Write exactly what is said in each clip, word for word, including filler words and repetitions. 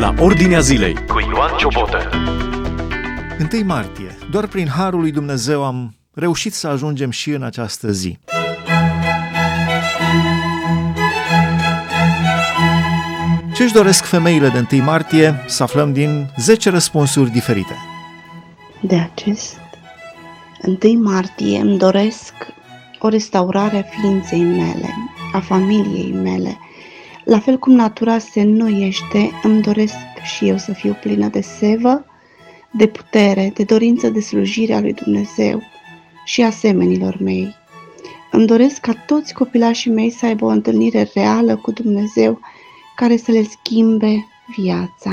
la Ordinea Zilei cu Ioan Ciobotă. întâi martie. Doar prin harul lui Dumnezeu am reușit să ajungem și în această zi. Ce-și doresc femeile de întâi martie să aflăm din zece răspunsuri diferite. De acest întâi martie îmi doresc o restaurare a ființei mele, a familiei mele. La fel cum natura se înnoiește, îmi doresc și eu să fiu plină de sevă, de putere, de dorință de slujire a lui Dumnezeu și a semenilor mei. Îmi doresc ca toți copilașii mei să aibă o întâlnire reală cu Dumnezeu care să le schimbe viața.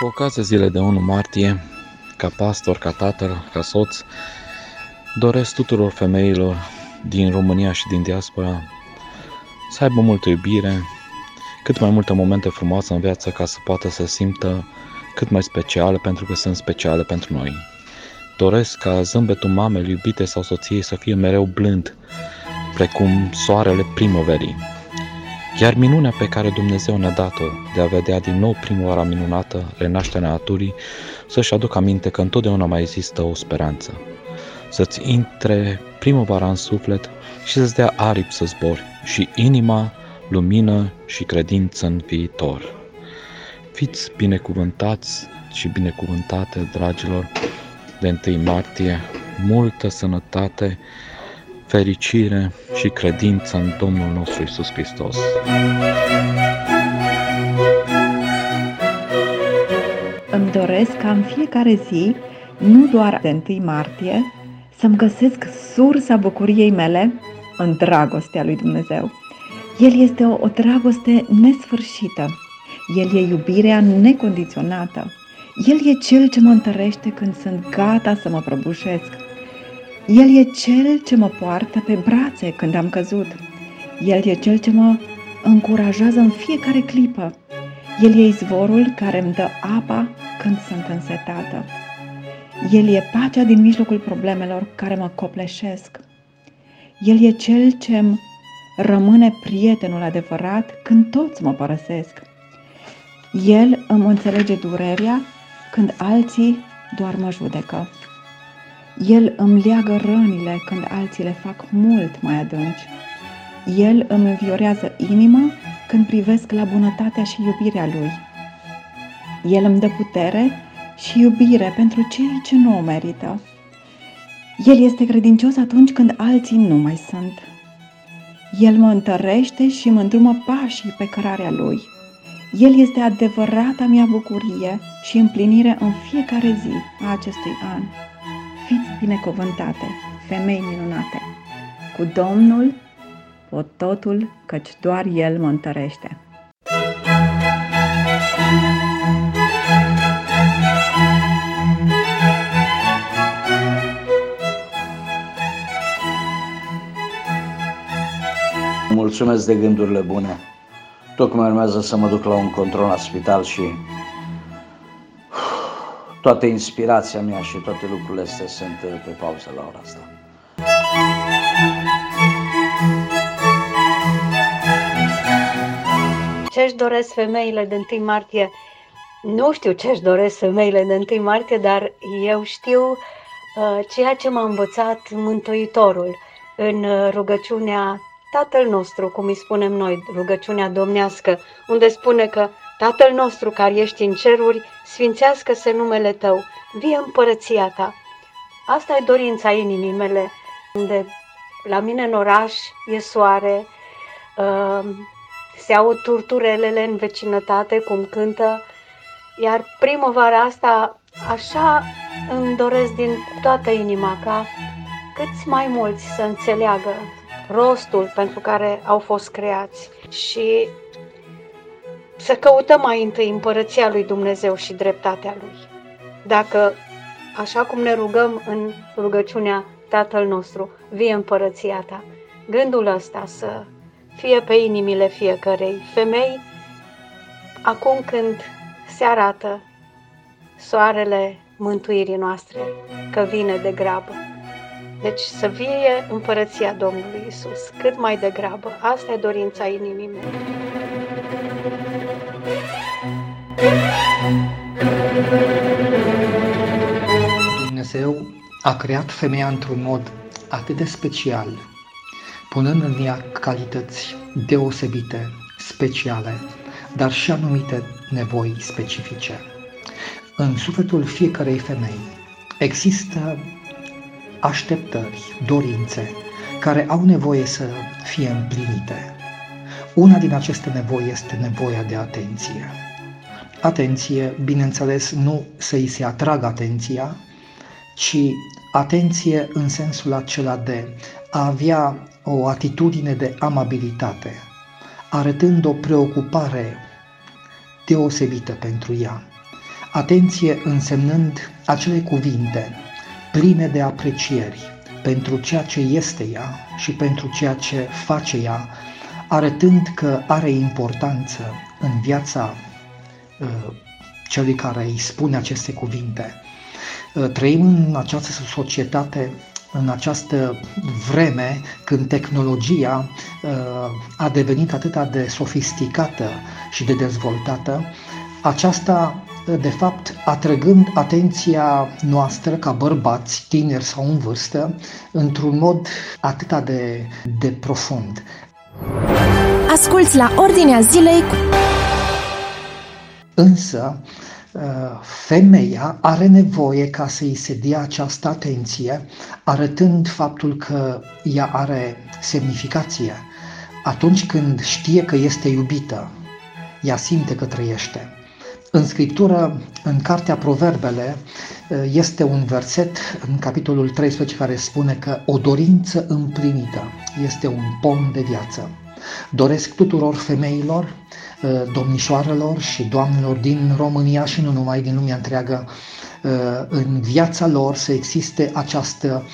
Cu ocazia zilei de întâi martie, ca pastor, ca tatăl, ca soț, doresc tuturor femeilor din România și din diaspora să aibă multă iubire, cât mai multe momente frumoase în viață ca să poată să simtă cât mai speciale, pentru că sunt speciale pentru noi. Doresc ca zâmbetul mamei iubite sau soției să fie mereu blând, precum soarele primăverii. Iar minunea pe care Dumnezeu ne-a dat-o de a vedea din nou primăvara minunată, renașterea naturii, să-și aducă aminte că întotdeauna mai există o speranță. Să-ți intre primăvara în suflet și să-ți dea aripi să zbori și inima, lumină și credință în viitor. Fiți binecuvântați și binecuvântate, dragilor, de întâi martie, multă sănătate, fericire și credință în Domnul nostru Iisus Hristos. Îmi doresc ca în fiecare zi, nu doar de întâi martie, să-mi găsesc sursa bucuriei mele în dragostea lui Dumnezeu. El este o, o dragoste nesfârșită. El e iubirea necondiționată. El e cel ce mă întărește când sunt gata să mă prăbușesc. El e cel ce mă poartă pe brațe când am căzut. El e cel ce mă încurajează în fiecare clipă. El e izvorul care îmi dă apa când sunt însetată. El e pacea din mijlocul problemelor care mă copleșesc. El e cel ce îmi rămâne prietenul adevărat când toți mă părăsesc. El îmi înțelege durerea când alții doar mă judecă. El îmi leagă rănile când alții le fac mult mai adânci. El îmi înviorează inima când privesc la bunătatea și iubirea lui. El îmi dă putere și iubire pentru cei ce nu o merită. El este credincios atunci când alții nu mai sunt. El mă întărește și mă îndrumă pașii pe cărarea lui. El este adevărata mea bucurie și împlinire în fiecare zi a acestui an. Fiți binecuvântate, femei minunate, cu Domnul pot totul, căci doar El mă întărește. Mulțumesc de gândurile bune. Tocmai urmează să mă duc la un control la spital și toată inspirația mea și toate lucrurile astea sunt pe pauză la ora asta. Ce-și doresc femeile de întâi martie? Nu știu ce-și doresc femeile de întâi martie, dar eu știu uh, ceea ce m-a învățat Mântuitorul în rugăciunea Tatăl nostru, cum îi spunem noi, rugăciunea domnească, unde spune că Tatăl nostru care ești în ceruri, sfințească-se numele Tău, vie împărăția Ta. Asta e dorința inimii mele, unde la mine în oraș e soare, se aud turturelele în vecinătate, cum cântă, iar primăvara asta așa îmi doresc din toată inima, ca câți mai mulți să înțeleagă rostul pentru care au fost creați și să căutăm mai întâi împărăția lui Dumnezeu și dreptatea lui. Dacă, așa cum ne rugăm în rugăciunea Tatăl nostru, vie împărăția Ta, gândul ăsta să fie pe inimile fiecărei femei, acum când se arată soarele mântuirii noastre că vine de grabă. Deci să vie împărăția Domnului Iisus cât mai degrabă. Asta e dorința inimii mele. Dumnezeu a creat femeia într-un mod atât de special, punând în ea calități deosebite, speciale, dar și anumite nevoi specifice. În sufletul fiecarei femei există așteptări, dorințe, care au nevoie să fie împlinite. Una din aceste nevoi este nevoia de atenție. Atenție, bineînțeles, nu să-i se atragă atenția, ci atenție în sensul acela de a avea o atitudine de amabilitate, arătând o preocupare deosebită pentru ea. Atenție însemnând acele cuvinte pline de aprecieri pentru ceea ce este ea și pentru ceea ce face ea, arătând că are importanță în viața uh, celui care îi spune aceste cuvinte. Uh, trăim în această societate, în această vreme când tehnologia uh, a devenit atât de sofisticată și de dezvoltată, aceasta de fapt atrăgând atenția noastră ca bărbați, tineri sau în vârstă, într-un mod atât de, de profund. Asculți la Ordinea Zilei. Însă, femeia are nevoie ca să-i se dea această atenție, arătând faptul că ea are semnificație. Atunci când știe că este iubită, ea simte că trăiește. În Scriptură, în Cartea Proverbele, este un verset în capitolul treisprezece care spune că o dorință împlinită este un pom de viață. Doresc tuturor femeilor, domnișoarelor și doamnelor din România și nu numai, din lumea întreagă, în viața lor să existe această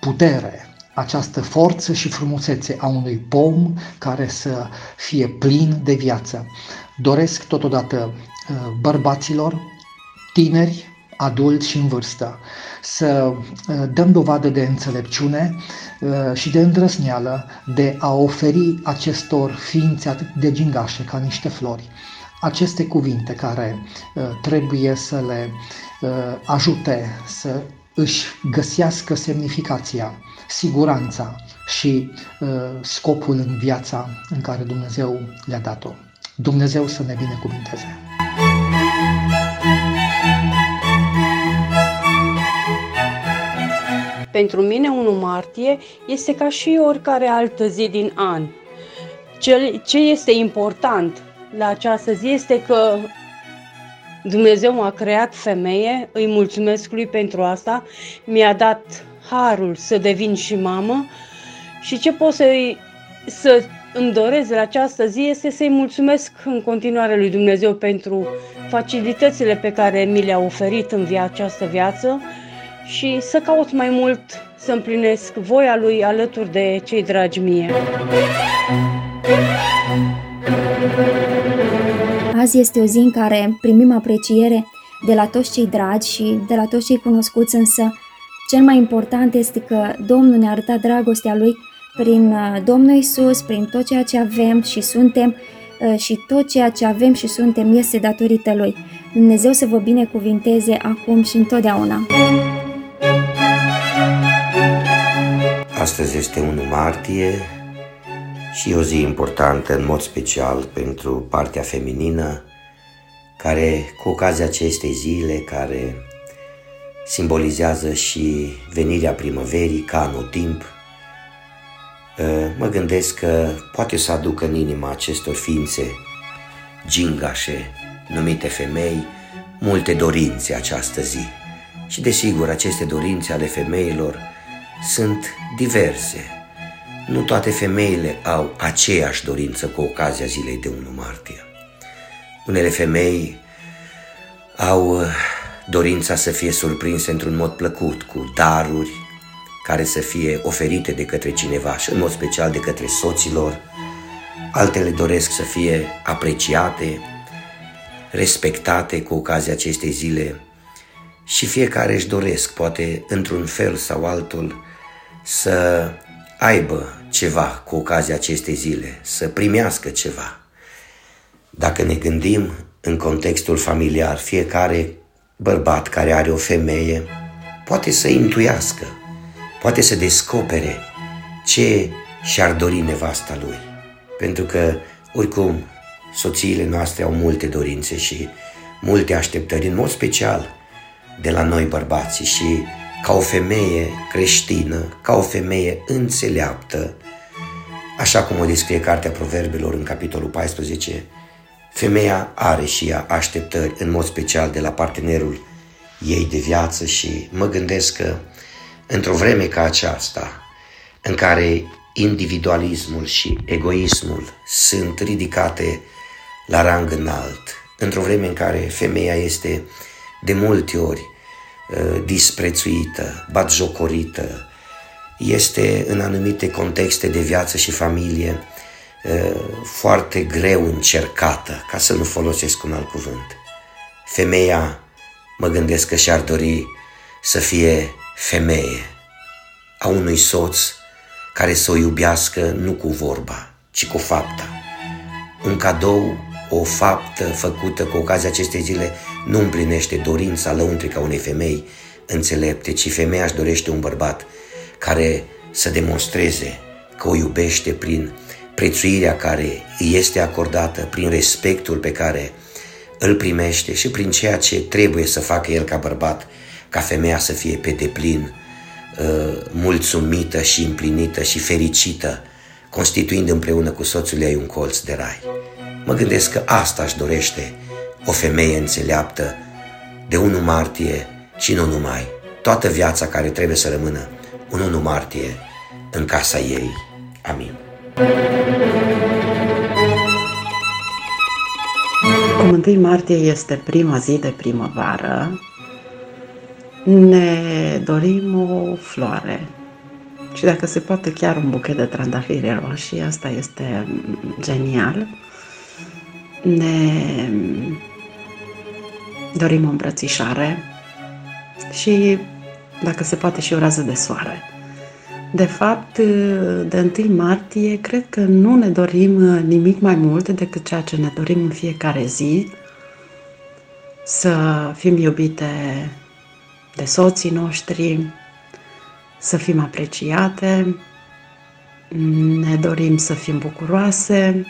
putere, această forță și frumusețe a unui pom care să fie plin de viață. Doresc totodată bărbaților, tineri, adulți și în vârstă, să dăm dovadă de înțelepciune și de îndrăzneală de a oferi acestor ființe atât de gingașe ca niște flori aceste cuvinte care trebuie să le ajute să își găsească semnificația, siguranța și scopul în viața în care Dumnezeu le-a dat-o. Dumnezeu să ne binecuvinteze! Pentru mine, întâi martie este ca și oricare altă zi din an. Ce este important la această zi este că Dumnezeu a creat femeie, îi mulțumesc Lui pentru asta, mi-a dat harul să devin și mamă și ce pot să-i, să îmi doresc la această zi este să-i mulțumesc în continuare lui Dumnezeu pentru facilitățile pe care mi le-a oferit în via, această viață și să caut mai mult să împlinesc voia Lui alături de cei dragi mie. Azi este o zi în care primim apreciere de la toți cei dragi și de la toți cei cunoscuți, însă cel mai important este că Domnul ne-a arătat dragostea Lui prin Domnul Iisus, prin tot ceea ce avem și suntem și tot ceea ce avem și suntem este datorită Lui. Dumnezeu să vă binecuvinteze acum și întotdeauna. Astăzi este întâi martie și e o zi importantă în mod special pentru partea feminină, care cu ocazia acestei zile care simbolizează și venirea primăverii ca anotimp, mă gândesc că poate să aducă în inima acestor ființe gingașe, numite femei, multe dorințe această zi. Și desigur, aceste dorințe ale femeilor sunt diverse. Nu toate femeile au aceeași dorință cu ocazia zilei de întâi martie. Unele femei au dorința să fie surprinse într-un mod plăcut, cu daruri care să fie oferite de către cineva și în mod special de către soților. Altele doresc să fie apreciate, respectate cu ocazia acestei zile și fiecare își doresc, poate într-un fel sau altul, să aibă ceva cu ocazia acestei zile, să primească ceva. Dacă ne gândim în contextul familiar, fiecare bărbat care are o femeie poate să intuiască, poate să descopere ce și-ar dori nevasta lui. Pentru că, oricum, soțiile noastre au multe dorințe și multe așteptări, în mod special de la noi bărbații, și ca o femeie creștină, ca o femeie înțeleaptă, așa cum o descrie Cartea Proverbelor în capitolul paisprezece, femeia are și ea așteptări, în mod special de la partenerul ei de viață. Și mă gândesc că într-o vreme ca aceasta, în care individualismul și egoismul sunt ridicate la rang înalt, într-o vreme în care femeia este de multe ori disprețuită, batjocorită, este în anumite contexte de viață și familie foarte greu încercată, ca să nu folosesc un alt cuvânt. Femeia, mă gândesc că și-ar dori să fie femeie a unui soț care să o iubească nu cu vorba, ci cu fapta. Un cadou, o faptă făcută cu ocazia acestei zile nu împlinește dorința lăuntrică unei femei înțelepte, ci femeia își dorește un bărbat care să demonstreze că o iubește prin prețuirea care îi este acordată, prin respectul pe care îl primește și prin ceea ce trebuie să facă el ca bărbat, ca femeia să fie pe deplin uh, mulțumită și împlinită și fericită, constituind împreună cu soțul ei un colț de rai. Mă gândesc că asta își dorește o femeie înțeleaptă de întâi martie și nu numai, toată viața care trebuie să rămână un întâi martie în casa ei. Amin. Cum întâi martie este prima zi de primăvară, ne dorim o floare și, dacă se poate, chiar un buchet de trandafiri roșii. Asta este genial. Ne dorim o îmbrățișare și, dacă se poate, și o rază de soare. De fapt, de întâi martie, cred că nu ne dorim nimic mai mult decât ceea ce ne dorim în fiecare zi: să fim iubite de soții noștri, să fim apreciate, ne dorim să fim bucuroase,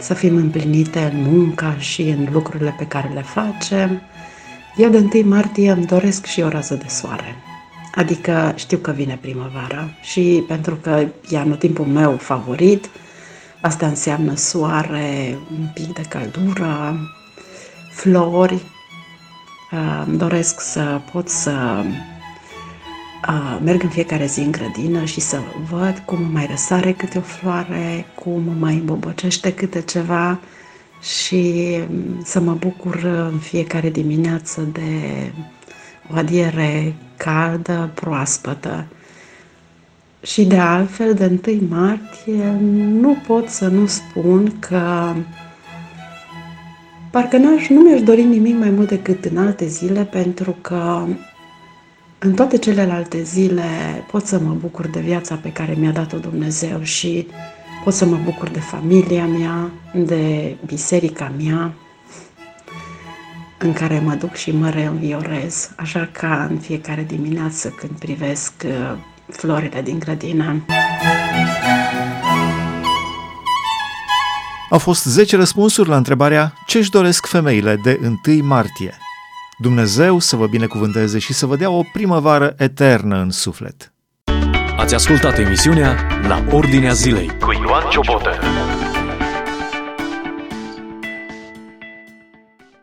să fim împlinite în munca și în lucrurile pe care le facem. Eu de întâi martie îmi doresc și o rază de soare. Adică știu că vine primăvara și, pentru că e anotimpul meu favorit, asta înseamnă soare, un pic de căldură, flori. Îmi doresc să pot să merg în fiecare zi în grădină și să văd cum mai răsare câte o floare, cum mai îmbobăcește câte ceva, și să mă bucur în fiecare dimineață de o adiere caldă, proaspătă. Și, de altfel, de întâi martie nu pot să nu spun că parcă n-aș, nu mi-aș dori nimic mai mult decât în alte zile, pentru că în toate celelalte zile pot să mă bucur de viața pe care mi-a dat-o Dumnezeu și pot să mă bucur de familia mea, de biserica mea, în care mă duc și mă reînviorez, așa ca în fiecare dimineață când privesc florile din grădină. Au fost zece răspunsuri la întrebarea ce-și doresc femeile de întâi martie. Dumnezeu să vă binecuvânteze și să vă dea o primăvară eternă în suflet. Ați ascultat emisiunea La Ordinea Zilei cu Ioan Ciobotă.